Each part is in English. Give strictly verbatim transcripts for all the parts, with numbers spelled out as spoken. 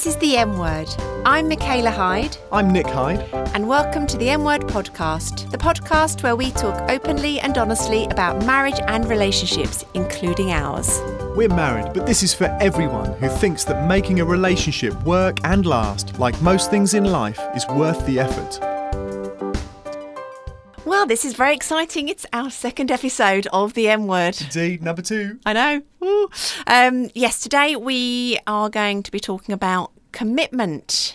This is The M Word. I'm Michaela Hyde. I'm Nick Hyde. And welcome to The M Word Podcast, the podcast where we talk openly and honestly about marriage and relationships, including ours. We're married, but this is for everyone who thinks that making a relationship work and last, like most things in life, is worth the effort. Well, this is very exciting. It's our second episode of The M Word. Indeed, number two. I know. Woo. Um, yes, today we are going to be talking about commitment.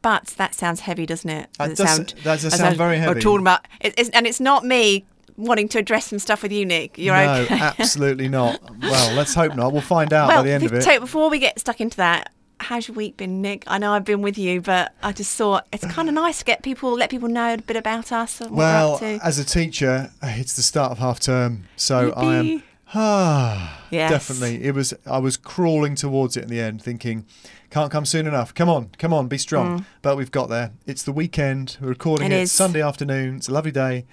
But that sounds heavy, doesn't it? That does sound, that does sound, sound very heavy. We're talking about, it, it's, and it's not me wanting to address some stuff with you, Nick. You're no, okay? Absolutely not. Well, let's hope not. We'll find out well, by the end of it. So before we get stuck into that, how's your week been, Nick? I know I've been with you, but I just thought it's kind of nice to get people, let people know a bit about us. And well, what we're up to. As a teacher, it's the start of half term, so Yippee. I am ah, yes. definitely. It was I was crawling towards it in the end, thinking can't come soon enough. Come on, come on, be strong. Mm. But we've got there. It's the weekend. We're recording it, it. Sunday afternoon. It's a lovely day.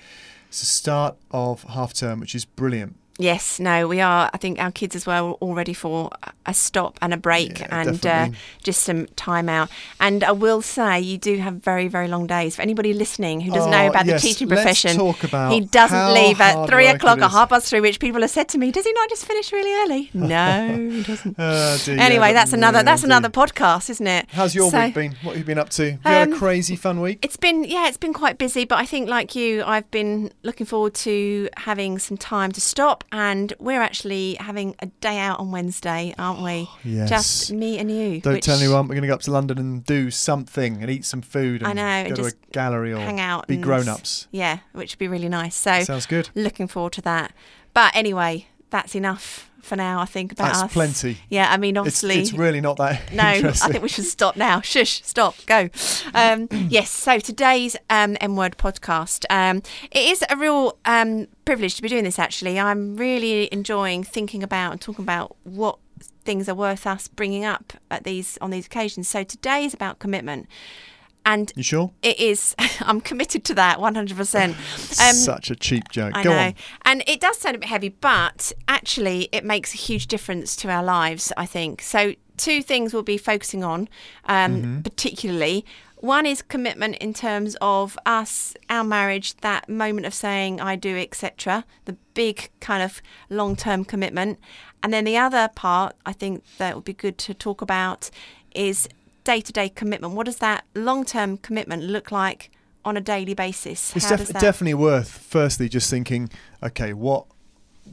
It's the start of half term, which is brilliant. Yes, no, we are. I think our kids as well are all ready for a stop and a break yeah, and uh, just some time out. And I will say you do have very, very long days. For anybody listening who doesn't oh, know about yes. the teaching profession, let's talk about he doesn't leave at three o'clock or half past three, which people have said to me, does he not just finish really early? No, he doesn't. oh, dear, anyway, yeah, that's yeah, another that's yeah, another podcast, isn't it? How's your so, week been? What have you been up to? Have you um, had a crazy fun week? It's been, yeah, it's been quite busy. But I think like you, I've been looking forward to having some time to stop. And we're actually having a day out on Wednesday, aren't we? Yes. Just me and you. Don't which... tell anyone. We're going to go up to London and do something and eat some food and I know, go just to a gallery or hang out be grown-ups. Yeah, which would be really nice. So sounds good. Looking forward to that. But anyway, that's enough for now, I think, about that's us. That's plenty. Yeah, I mean, obviously... It's, it's really not that No, I think we should stop now. Shush, stop, go. Um, yes, so today's um, M Word podcast. Um, it is a real um, privilege to be doing this, actually. I'm really enjoying thinking about and talking about what things are worth us bringing up at these on these occasions. So today is about commitment. And you sure? It is. I'm committed to that one hundred percent. Um, Such a cheap joke. I Go know. On. And it does sound a bit heavy, but actually it makes a huge difference to our lives, I think. So two things we'll be focusing on um, mm-hmm. particularly. One is commitment in terms of us, our marriage, that moment of saying I do, et cetera, the big kind of long-term commitment. And then the other part I think that would be good to talk about is day-to-day commitment. What does that long-term commitment look like on a daily basis? It's def- that... definitely worth firstly just thinking, okay, what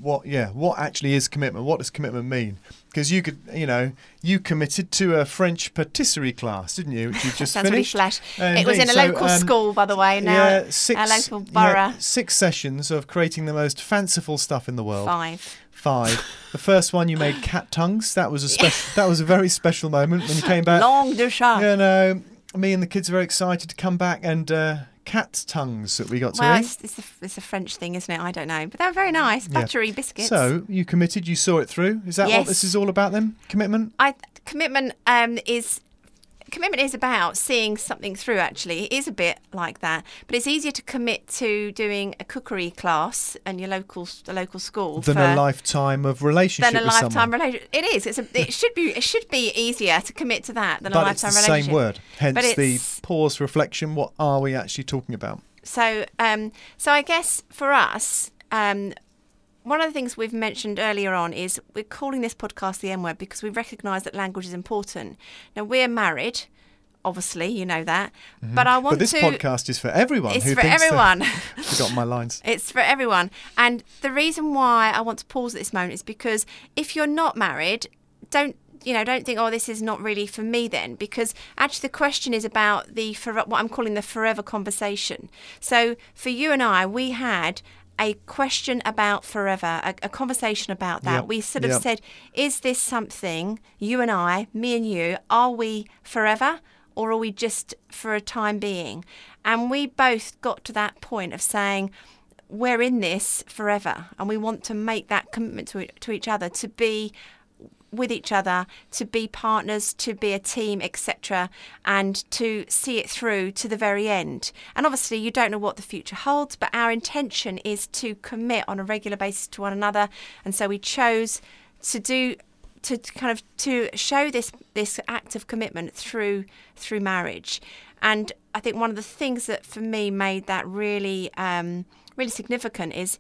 what yeah what actually is commitment? What does commitment mean? Because you could, you know, you committed to a French patisserie class, didn't you? Which you just Sounds finished. Really flash. It was in a so, local um, school, by the way. Now yeah, six, a local borough. Yeah, six sessions of creating the most fanciful stuff in the world. Five. Five. The first one you made cat tongues. That was a special. that was a very special moment when you came back. Langue de chat. You know, me and the kids were excited to come back and. Uh, Cat tongues that we got to well, eat. It's, it's, a, it's a French thing, isn't it? I don't know. But they were very nice. Buttery yeah. biscuits. So, you committed, you saw it through. Is that yes. what this is all about then? Commitment? I Commitment um, is commitment is about seeing something through, actually. It is a bit like that. But it's easier to commit to doing a cookery class in your local the local school. Than for, a lifetime of relationship Than a with lifetime relationship. It is. It's a, it, should be, it should be easier to commit to that than but a lifetime relationship. But it's the same word. Hence but the pause, reflection. What are we actually talking about? So, um, so I guess for us... Um, One of the things we've mentioned earlier on is we're calling this podcast The M Word because we recognise that language is important. Now, we're married, obviously, you know that. Mm-hmm. But I want to... But this to, podcast is for everyone. It's who for thinks everyone. I forgot my lines. It's for everyone. And the reason why I want to pause at this moment is because if you're not married, don't... You know, don't think, oh, this is not really for me then, because actually the question is about the for, what I'm calling the forever conversation. So for you and I, we had... a question about forever, a, a conversation about that. Yep, we sort of yep. said, is this something, you and I, me and you, are we forever or are we just for a time being? And we both got to that point of saying, we're in this forever and we want to make that commitment to, to each other, to be with each other, to be partners, to be a team, et cetera, and to see it through to the very end. And obviously you don't know what the future holds, but our intention is to commit on a regular basis to one another. And so we chose to do to, to kind of to show this this act of commitment through through marriage. And I think one of the things that for me made that really um, really significant is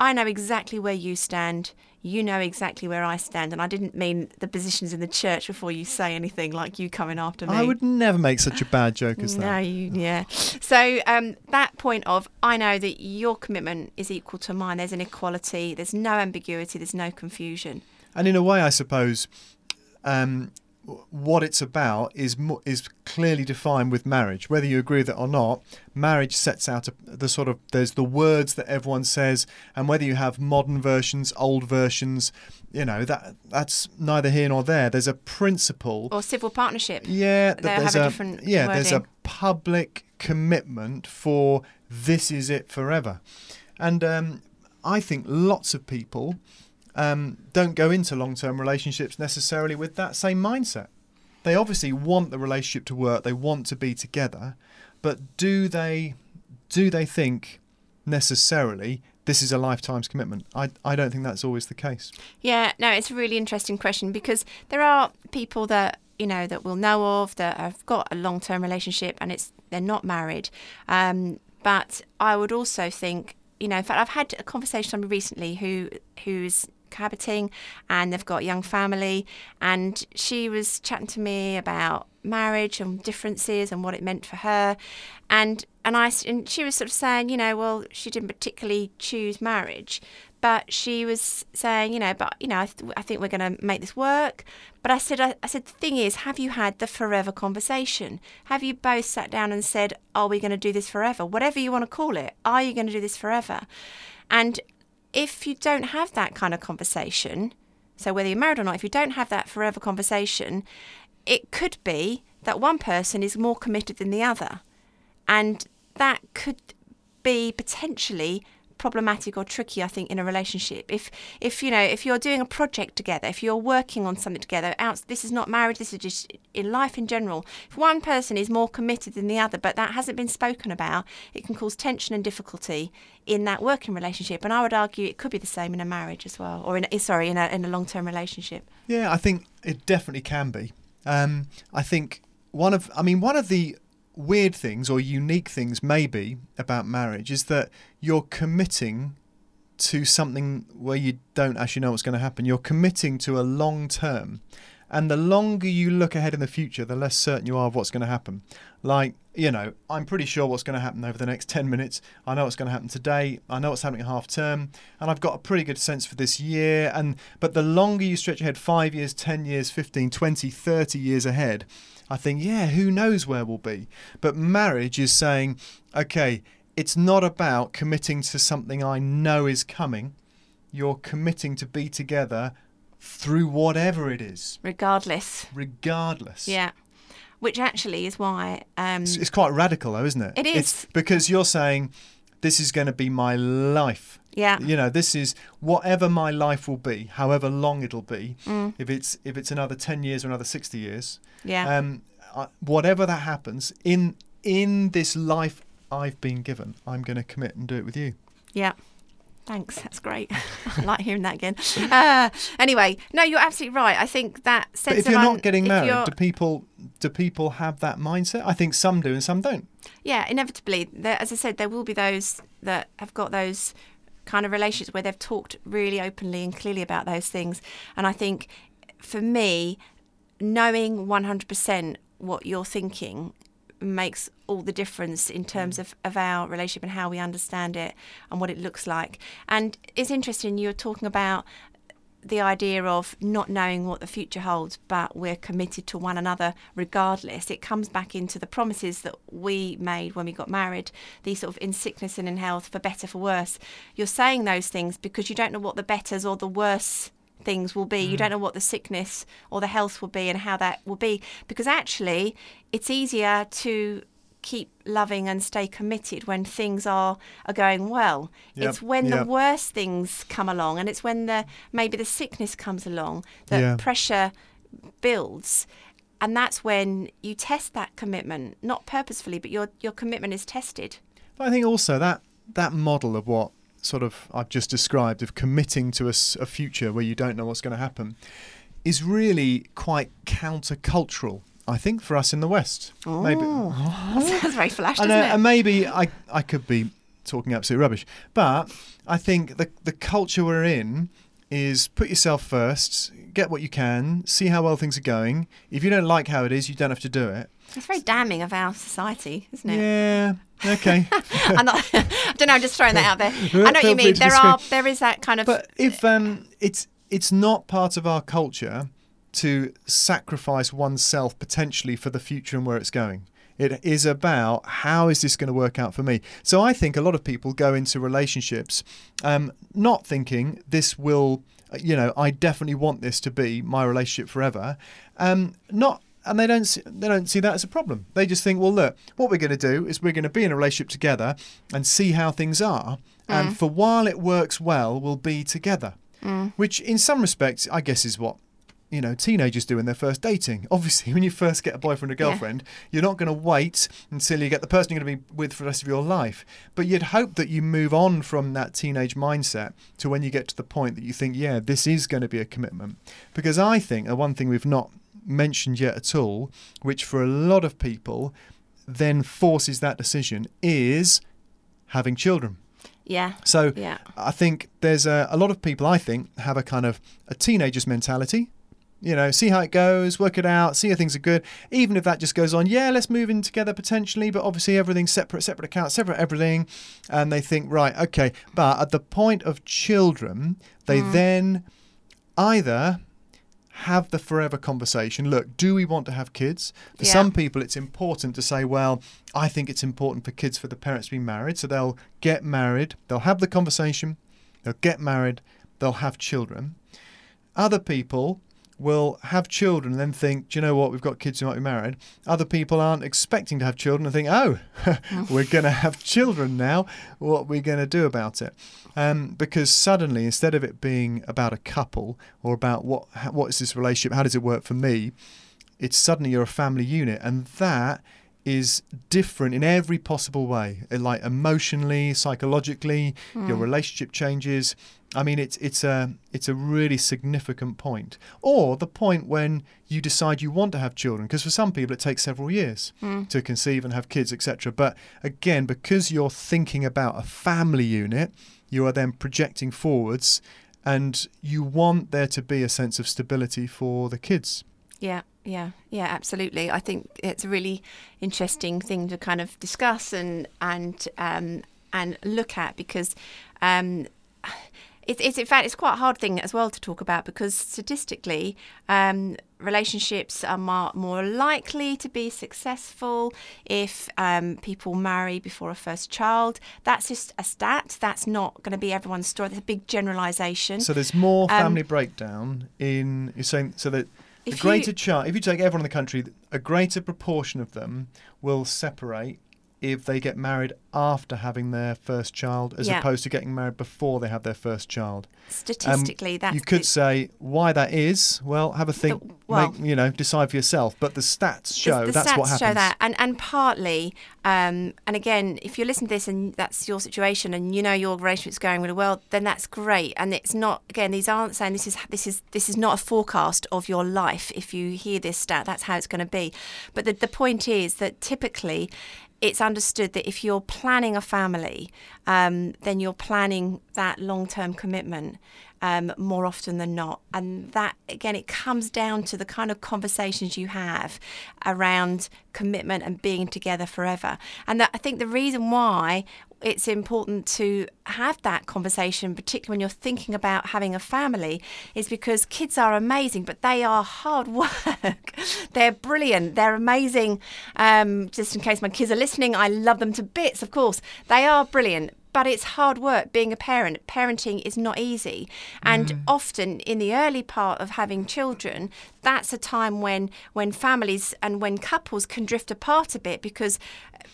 I know exactly where you stand. You know exactly where I stand. And I didn't mean the positions in the church before you say anything like you coming after me. I would never make such a bad joke as that. No, you, yeah. So um, that point of I know that your commitment is equal to mine. There's an equality. There's no ambiguity. There's no confusion. And in a way, I suppose, um, what it's about is mo- is clearly defined with marriage. Whether you agree with it or not, marriage sets out a, the sort of, there's the words that everyone says, and whether you have modern versions, old versions, you know, that that's neither here nor there. There's a principle. Or civil partnership. Yeah. That there's have a, a different Yeah, wording. There's a public commitment for this is it forever. And um, I think lots of people Um, don't go into long-term relationships necessarily with that same mindset. They obviously want the relationship to work. They want to be together, but do they do they think necessarily this is a lifetime's commitment? I I don't think that's always the case. Yeah, no, it's a really interesting question, because there are people that you know that we'll know of that have got a long-term relationship and it's they're not married. Um, but I would also think, you know, in fact, I've had a conversation with somebody recently who who's cohabiting and they've got a young family, and she was chatting to me about marriage and differences and what it meant for her, and and I and she was sort of saying, you know, well, she didn't particularly choose marriage, but she was saying, you know, but you know, I, th- I think we're going to make this work. But I said, I, I said, the thing is, have you had the forever conversation? Have you both sat down and said, are we going to do this forever? Whatever you want to call it, are you going to do this forever? And if you don't have that kind of conversation, so whether you're married or not, if you don't have that forever conversation, it could be that one person is more committed than the other. And that could be potentially problematic or tricky, I think, in a relationship. If, if you know, if you're doing a project together, if you're working on something together, out, this is not marriage, this is just in life in general. If one person is more committed than the other, but that hasn't been spoken about, it can cause tension and difficulty in that working relationship. And I would argue it could be the same in a marriage as well, or in a, sorry, in a, in a long-term relationship. Yeah, I think it definitely can be. Um, I think one of, I mean, one of the weird things or unique things maybe about marriage is that you're committing to something where you don't actually know what's going to happen. You're committing to a long term, and the longer you look ahead in the future, the less certain you are of what's going to happen. Like, you know, I'm pretty sure what's going to happen over the next ten minutes. I know what's going to happen today. I know what's happening at half term, and I've got a pretty good sense for this year. And but the longer you stretch ahead, five years, ten years, fifteen, twenty, thirty years ahead, I think, yeah, who knows where we'll be. But marriage is saying, okay, it's not about committing to something I know is coming. You're committing to be together through whatever it is. Regardless. Regardless. Yeah. Which actually is why... Um, it's, it's quite radical though, isn't it? It is. It's because you're saying, this is going to be my life. Yeah. You know, this is whatever my life will be, however long it'll be. Mm. If it's if it's another ten years or another sixty years, yeah. Um, I, whatever that happens in in this life I've been given, I'm going to commit and do it with you. Yeah. Thanks. That's great. I like hearing that again. Uh, anyway, no, you're absolutely right. I think that sense. But if you're of not un- getting married, do people do people have that mindset? I think some do and some don't. Yeah, inevitably. There, as I said, there will be those that have got those kind of relationships where they've talked really openly and clearly about those things. And I think for me, knowing one hundred percent what you're thinking makes all the difference in terms of, of our relationship and how we understand it and what it looks like. And it's interesting, you were talking about the idea of not knowing what the future holds, but we're committed to one another regardless. It comes back into the promises that we made when we got married, these sort of in sickness and in health, for better, for worse. You're saying those things because you don't know what the betters or the worse things will be. Mm. You don't know what the sickness or the health will be and how that will be, because actually it's easier to keep loving and stay committed when things are, are going well. Yep, it's when yep. the worst things come along, and it's when the maybe the sickness comes along that yeah. pressure builds, and that's when you test that commitment, not purposefully, but your your commitment is tested. But I think also that that model of what sort of I've just described of committing to a, a future where you don't know what's going to happen is really quite countercultural, I think, for us in the West. Oh, maybe. Oh. That sounds very flash, doesn't and, uh, it? And maybe I, I could be talking absolute rubbish, but I think the the culture we're in is put yourself first, get what you can, see how well things are going. If you don't like how it is, you don't have to do it. It's very damning of our society, isn't it? Yeah. Okay. I'm not, I don't know. I'm just throwing that out there. I know what you mean. There are, there is that kind of. But if um, it's it's not part of our culture to sacrifice oneself potentially for the future and where it's going. It is about how is this going to work out for me. So I think a lot of people go into relationships um, not thinking this will, you know, I definitely want this to be my relationship forever. Um, not, and they don't see, they don't see that as a problem. They just think, well, look, what we're going to do is we're going to be in a relationship together and see how things are. Mm. And for while it works well, we'll be together, mm. which in some respects, I guess, is what, you know, teenagers do in their first dating. Obviously, when you first get a boyfriend or girlfriend, yeah. you're not going to wait until you get the person you're going to be with for the rest of your life. But you'd hope that you move on from that teenage mindset to when you get to the point that you think, yeah, this is going to be a commitment. Because I think the one thing we've not mentioned yet at all, which for a lot of people then forces that decision, is having children. Yeah. So yeah. I think there's a, a lot of people, I think, have a kind of a teenager's mentality. You know, see how it goes, work it out, see how things are good. Even if that just goes on, yeah, let's move in together potentially, but obviously everything's separate, separate accounts, separate everything. And they think, right, okay. But at the point of children, they mm. then either have the forever conversation. Look, do we want to have kids? For yeah. some people, it's important to say, well, I think it's important for kids for the parents to be married. So they'll get married. They'll have the conversation. They'll get married. They'll have children. Other people will have children and then think, do you know what, we've got kids who might be married. Other people aren't expecting to have children and think, oh, we're going to have children now. What are we going to do about it? Um, because suddenly, instead of it being about a couple or about what how, what is this relationship, how does it work for me, it's suddenly you're a family unit. And that is different in every possible way, like emotionally, psychologically, mm. your relationship changes. I mean, it's it's a it's a really significant point, or the point when you decide you want to have children. Because for some people, it takes several years mm. to conceive and have kids, et cetera. But again, because you're thinking about a family unit, you are then projecting forwards, and you want there to be a sense of stability for the kids. Yeah, yeah, yeah, absolutely. I think it's a really interesting thing to kind of discuss and and um, and look at because. Um, It's, it's in fact, it's quite a hard thing as well to talk about because statistically, um, relationships are more, more likely to be successful if um, people marry before a first child. That's just a stat. That's not going to be everyone's story. There's a big generalisation. So there's more family um, breakdown in you're saying so that a greater child. If you take everyone in the country, a greater proportion of them will separate if they get married after having their first child as yeah. opposed to getting married before they have their first child. Statistically, um, that's... You could it, say why that is. Well, have a think, the, well, make, you know, decide for yourself. But the stats show the, the that's stats what happens. The stats show that. And, and partly, um, and again, if you listen to this and that's your situation and you know your relationship's going really well, then that's great. And it's not, again, these aren't saying this is this is, this is not a forecast of your life. If you hear this stat, that's how it's going to be. But the, the point is that typically... it's understood that if you're planning a family, um, then you're planning that long-term commitment um, more often than not. And that, again, it comes down to the kind of conversations you have around commitment and being together forever. And that, I think the reason why it's important to have that conversation, particularly when you're thinking about having a family, is because kids are amazing, but they are hard work. They're brilliant. They're amazing. Um, just in case my kids are listening, I love them to bits, of course. They are brilliant. But it's hard work being a parent. Parenting is not easy. And mm. often in the early part of having children, that's a time when when families and when couples can drift apart a bit because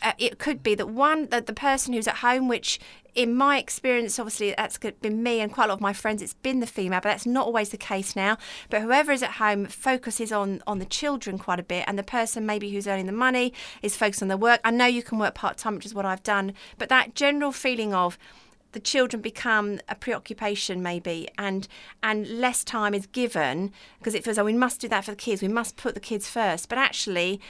uh, it could be that one, that the person who's at home, which in my experience, obviously, that's been me and quite a lot of my friends, it's been the female, but that's not always the case now. But whoever is at home focuses on, on the children quite a bit, and the person maybe who's earning the money is focused on their work. I know you can work part-time, which is what I've done, but that general feeling of the children become a preoccupation maybe, and and less time is given because it feels like we must do that for the kids, we must put the kids first. But actually,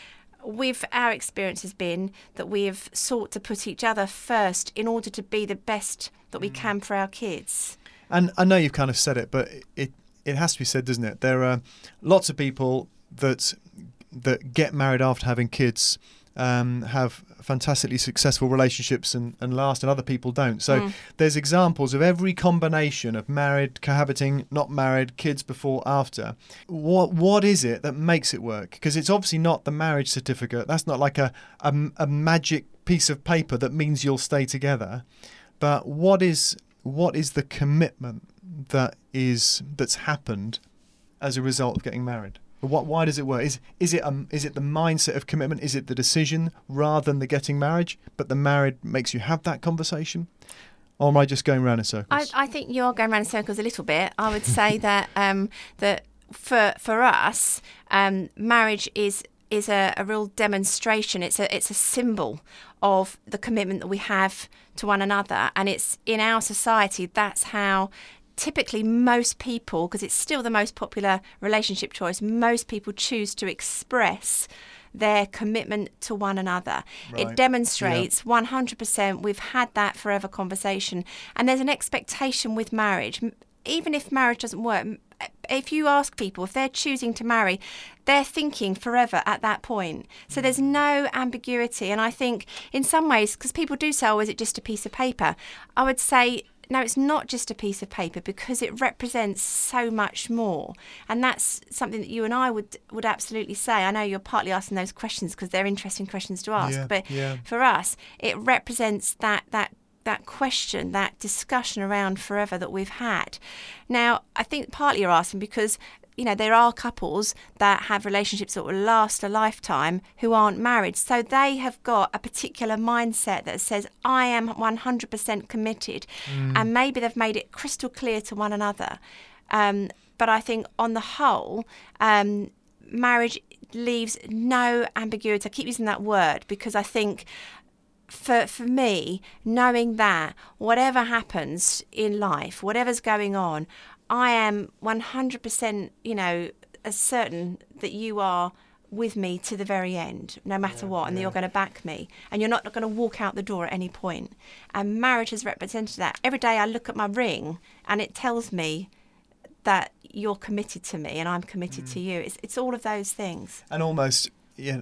with our experience has been that we have sought to put each other first in order to be the best that we mm. can for our kids. And I know you've kind of said it, but it it has to be said, doesn't it? There are lots of people that that get married after having kids, um, have fantastically successful relationships and, and last, and other people don't. So mm. there's examples of every combination of married, cohabiting, not married, kids before, after. What What is it that makes it work? Because it's obviously not the marriage certificate. That's not like a, a, a magic piece of paper that means you'll stay together. But what is what is the commitment that is that's happened as a result of getting married? What, why does it work? Is is it um, is it the mindset of commitment? Is it the decision rather than the getting married? But the married makes you have that conversation? Or am I just going round in circles? I, I think you're going round in circles a little bit. I would say that um, that for for us, um, marriage is is a, a real demonstration. It's a it's a symbol of the commitment that we have to one another, and it's in our society that's how. Typically, most people, because it's still the most popular relationship choice, most people choose to express their commitment to one another. Right. It demonstrates yeah. one hundred percent we've had that forever conversation. And there's an expectation with marriage. Even if marriage doesn't work, if you ask people, if they're choosing to marry, they're thinking forever at that point. So there's no ambiguity. And I think in some ways, because people do say, oh, is it just a piece of paper? I would say, no, it's not just a piece of paper because it represents so much more. And that's something that you and I would would absolutely say. I know you're partly asking those questions because they're interesting questions to ask. Yeah, but yeah. for us, it represents that that that question, that discussion around forever that we've had. Now, I think partly you're asking because, you know, there are couples that have relationships that will last a lifetime who aren't married. So they have got a particular mindset that says, I am one hundred percent committed. Mm. And maybe they've made it crystal clear to one another. Um, but I think on the whole, um, marriage leaves no ambiguity. I keep using that word because I think for for me, knowing that whatever happens in life, whatever's going on, I am one hundred percent, you know, as certain that you are with me to the very end, no matter yeah, what, and yeah. that you're going to back me. And you're not going to walk out the door at any point. And marriage has represented that. Every day I look at my ring and it tells me that you're committed to me and I'm committed mm. to you. It's it's all of those things. And almost, yeah,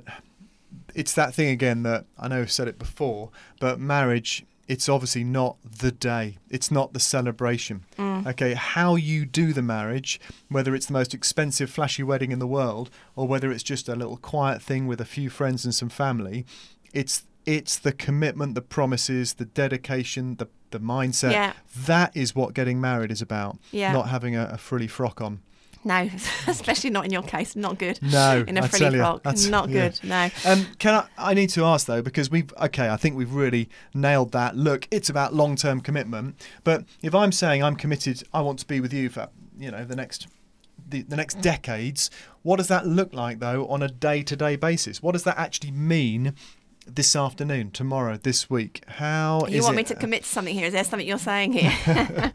it's that thing again that I know I've said it before, but marriage, it's obviously not the day. It's not the celebration. Mm. Okay, how you do the marriage, whether it's the most expensive, flashy wedding in the world, or whether it's just a little quiet thing with a few friends and some family, it's it's the commitment, the promises, the dedication, the the mindset. Yeah. That is what getting married is about. Yeah. Not having a, a frilly frock on. No, especially not in your case. Not good. No, in a I frilly frock. Not good. Yeah. No. Um, can I? I need to ask though, because we've okay. I think we've really nailed that. Look, it's about long-term commitment. But if I'm saying I'm committed, I want to be with you for you know the next, the, the next decades. What does that look like though on a day-to-day basis? What does that actually mean? This afternoon, tomorrow, this week. How is it? You want me to commit to something here? Is there something you're saying here?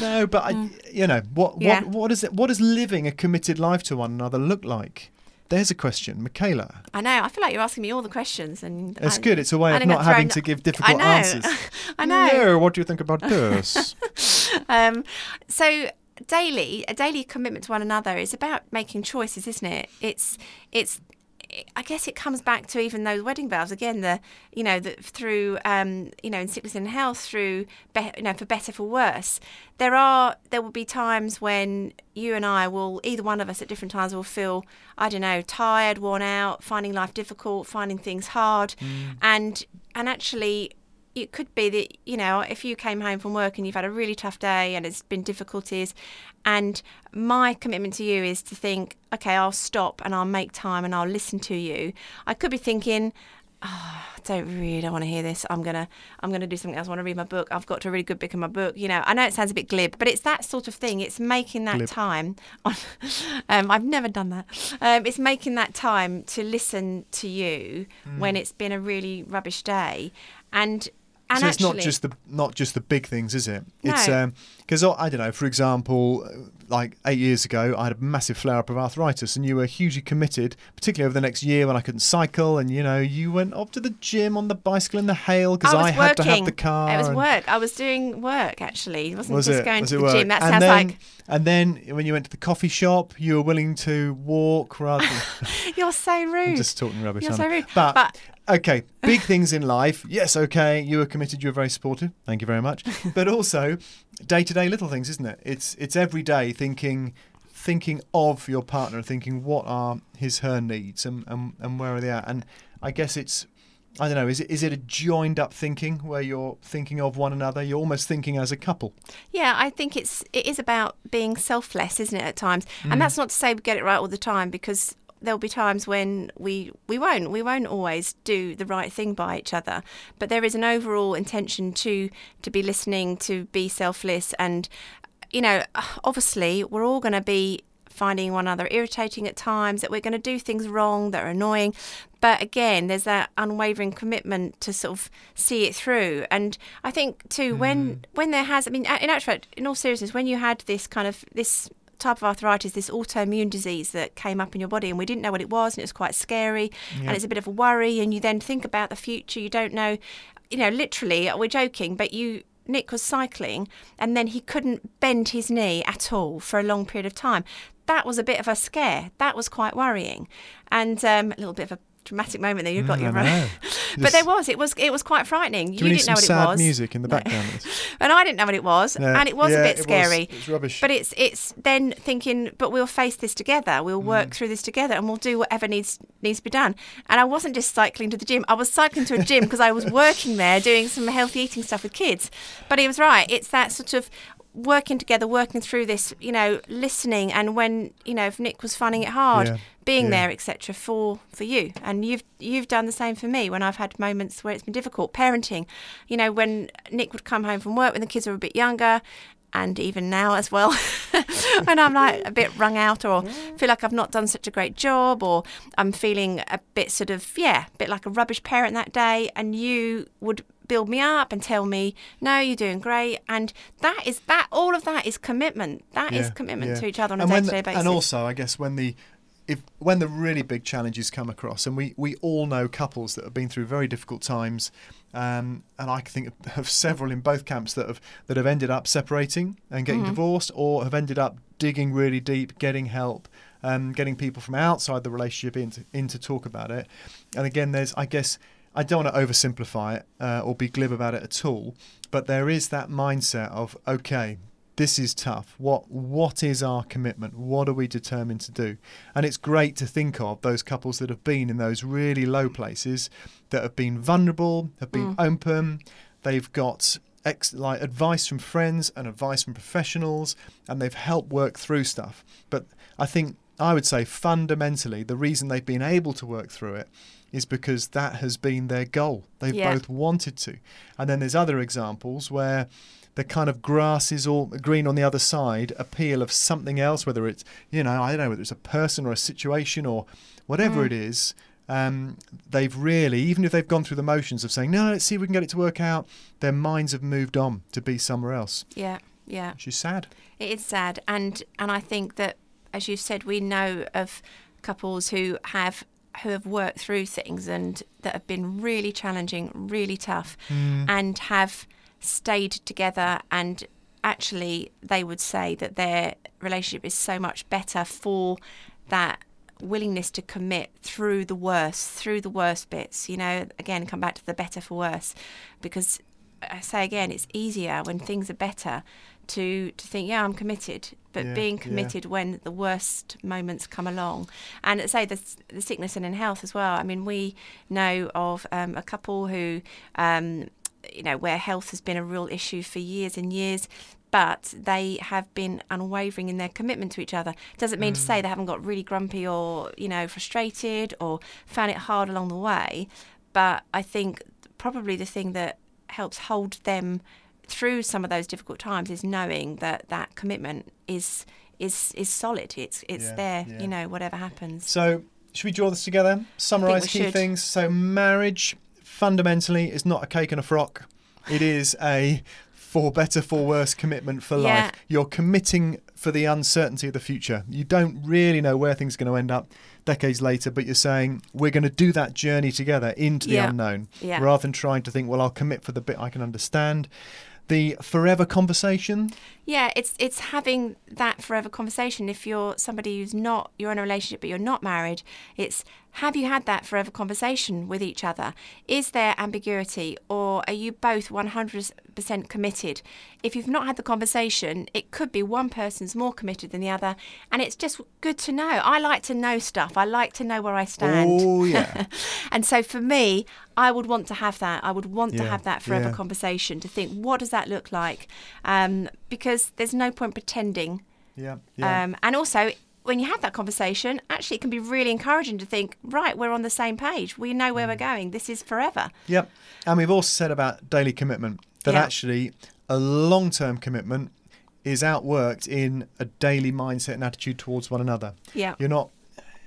No, but I, you know, what yeah. what what is it? What does living a committed life to one another look like? There's a question, Michaela. I know. I feel like you're asking me all the questions, and it's I, good. It's a way of not having to give difficult I know. answers. I know. No, what do you think about this? um, so. Daily, a daily commitment to one another is about making choices, isn't it? It's it's. I guess it comes back to even those wedding vows again. The you know that through um, you know in sickness and health, through be, you know for better for worse. There are there will be times when you and I will either one of us at different times will feel I don't know tired, worn out, finding life difficult, finding things hard, mm. and and actually. It could be that, you know, if you came home from work and you've had a really tough day and it's been difficulties, and my commitment to you is to think, okay, I'll stop and I'll make time and I'll listen to you. I could be thinking, oh, I don't really don't want to hear this. I'm going to I'm gonna do something else. I want to read my book. I've got a really good book in my book. You know, I know it sounds a bit glib, but it's that sort of thing. It's making that glib. time. On, um, I've never done that. Um, it's making that time to listen to you mm. when it's been a really rubbish day. And And so actually, it's not just the not just the big things, is it? No. It's because um, I don't know. For example, like eight years ago, I had a massive flare-up of arthritis, and you were hugely committed, particularly over the next year when I couldn't cycle, and you know, you went off to the gym on the bicycle in the hail because I, I had to have the car. I was work. I was doing work actually. It wasn't was just it? going was to the work? gym. That and sounds then, like. And then when you went to the coffee shop, you were willing to walk rather than... You're so rude. I'm just talking rubbish. You're so rude. But, but... okay, big things in life. Yes, okay, you were committed. You were very supportive. Thank you very much. But also, day-to-day little things, isn't it? It's it's every day thinking thinking of your partner, thinking what are his, her needs and, and, and where are they at. And I guess it's, I don't know, is it is it a joined-up thinking where you're thinking of one another? You're almost thinking as a couple. Yeah, I think it's it is about being selfless, isn't it, at times? And mm. that's not to say we get it right all the time, because there'll be times when we, we won't. We won't always do the right thing by each other. But there is an overall intention to to be listening, to be selfless. And, you know, obviously we're all going to be finding one another irritating at times, that we're going to do things wrong, that are annoying. But again, there's that unwavering commitment to sort of see it through. And I think, too, mm. when when there has... I mean, in actual fact, in all seriousness, when you had this kind of... this type of arthritis, this autoimmune disease that came up in your body, and we didn't know what it was, and it was quite scary, yeah. and it's a bit of a worry, and you then think about the future. You don't know, you know, literally, we're joking, but you, Nick was cycling, and then he couldn't bend his knee at all for a long period of time. That was a bit of a scare. That was quite worrying. And um, a little bit of a dramatic moment there. You've got mm, your own. But there was, it was it was quite frightening. You didn't know what it was. Sad music in the background. And I didn't know what it was, no. and it was yeah, a bit it scary. Was, it's rubbish. But it's it's then thinking, but we'll face this together. We'll work mm. through this together, and we'll do whatever needs needs to be done. And I wasn't just cycling to the gym. I was cycling to a gym because I was working there doing some healthy eating stuff with kids. But he was right. It's that sort of working together, working through this, you know, listening, and when, you know, if Nick was finding it hard, yeah. being yeah. there, et cetera, for for you. And you've you've done the same for me when I've had moments where it's been difficult. Parenting, you know, when Nick would come home from work when the kids were a bit younger, and even now as well, when I'm like a bit wrung out or feel like I've not done such a great job, or I'm feeling a bit sort of, yeah, a bit like a rubbish parent that day, and you would build me up and tell me, no, you're doing great. And that is that, all of that is commitment. That yeah, is commitment yeah. to each other on a day to day basis. And also, I guess, when the if when the really big challenges come across, and we, we all know couples that have been through very difficult times, um, and I can think of, of several in both camps that have that have ended up separating and getting mm-hmm. divorced, or have ended up digging really deep, getting help, um, getting people from outside the relationship in to, in to talk about it. And again, there's, I guess, I don't want to oversimplify it uh, or be glib about it at all, but there is that mindset of, okay, this is tough. What What is our commitment? What are we determined to do? And it's great to think of those couples that have been in those really low places, that have been vulnerable, have been mm. open. They've got ex- like advice from friends and advice from professionals, and they've helped work through stuff. But I think I would say fundamentally the reason they've been able to work through it is because that has been their goal. They've yeah. both wanted to. And then there's other examples where the kind of grass is all green on the other side, appeal of something else, whether it's, you know, I don't know, whether it's a person or a situation or whatever mm. it is, um, they've really, even if they've gone through the motions of saying, no, let's see if we can get it to work out, their minds have moved on to be somewhere else. Yeah, yeah. Which is sad. It is sad. And, and I think that, as you've said, we know of couples who have who have worked through things and that have been really challenging, really tough, mm. and have stayed together. And actually, they would say that their relationship is so much better for that willingness to commit through the worst, through the worst bits. You know, again, come back to the better for worse, because I say again, it's easier when things are better to to think, yeah, I'm committed. But yeah, being committed yeah. when the worst moments come along. And say the, the sickness and in health as well. I mean, we know of um, a couple who, um, you know, where health has been a real issue for years and years, but they have been unwavering in their commitment to each other. Doesn't mean mm. to say they haven't got really grumpy or, you know, frustrated or found it hard along the way. But I think probably the thing that helps hold them through some of those difficult times is knowing that that commitment is is is solid. It's it's yeah, there, yeah. you know, whatever happens. So should we draw this together? Summarise key should. things. So marriage fundamentally is not a cake and a frock. It is a for better, for worse commitment for yeah. life. You're committing for the uncertainty of the future. You don't really know where things are going to end up decades later, but you're saying, we're going to do that journey together into the yeah. unknown, yeah. rather than trying to think, well, I'll commit for the bit I can understand. The forever conversation? Yeah, it's it's having that forever conversation. If you're somebody who's not, you're in a relationship but you're not married, it's have you had that forever conversation with each other? Is there ambiguity, or are you both one hundred percent committed? If you've not had the conversation, it could be one person's more committed than the other, and it's just good to know. I like to know stuff. I like to know where I stand. Oh, yeah. And so for me, I would want to have that. I would want yeah, to have that forever yeah. conversation, to think, what does that look like? Um, because there's no point pretending. Yeah, yeah. Um, and also, when you have that conversation, actually it can be really encouraging to think, right, we're on the same page. We know where mm. we're going. This is forever. Yep. And we've also said about daily commitment that yep. actually a long-term commitment is outworked in a daily mindset and attitude towards one another. Yeah. You're not,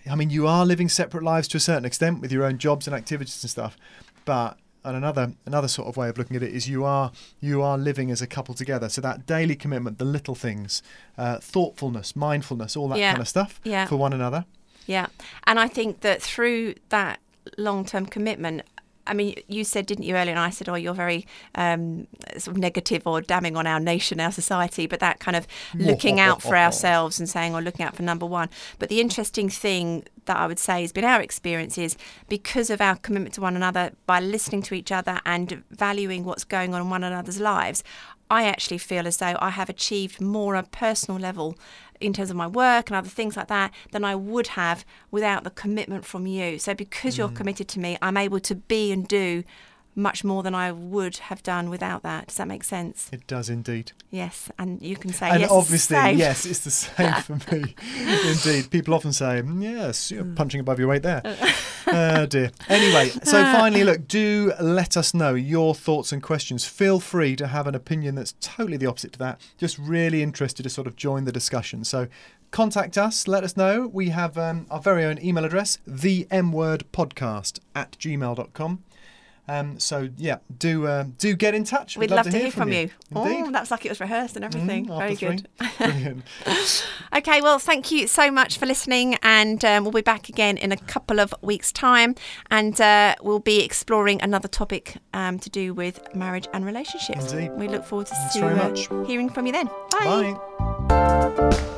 I mean, you are living separate lives to a certain extent with your own jobs and activities and stuff, but and another another sort of way of looking at it is you are you are living as a couple together. So that daily commitment, the little things, uh, thoughtfulness, mindfulness, all that yeah. kind of stuff yeah. for one another. Yeah. And I think that through that long-term commitment, I mean, you said, didn't you, earlier, and I said, oh, you're very um, sort of negative or damning on our nation, our society, but that kind of looking out for ourselves and saying, or looking out for number one. But the interesting thing that I would say has been our experience is, because of our commitment to one another, by listening to each other and valuing what's going on in one another's lives, I actually feel as though I have achieved more on a personal level in terms of my work and other things like that than I would have without the commitment from you. So because mm. you're committed to me, I'm able to be and do much more than I would have done without that. Does that make sense? It does indeed. Yes, and you can say and yes. And obviously, it's yes, it's the same for me. Indeed. People often say, yes, you're mm. punching above your weight there. Oh, dear. Anyway, so finally, look, do let us know your thoughts and questions. Feel free to have an opinion that's totally the opposite to that. Just really interested to sort of join the discussion. So contact us, let us know. We have um, our very own email address, the m word podcast at gmail dot com. Um, so, yeah, do um, do get in touch. We'd, We'd love, love to hear, hear from, from you. you. Oh, that was like it was rehearsed and everything. Mm, Very good. Brilliant. Okay, well, thank you so much for listening, and um, we'll be back again in a couple of weeks' time, and uh, we'll be exploring another topic um, to do with marriage and relationships. Indeed. We look forward to see, uh, hearing from you then. Bye. Bye.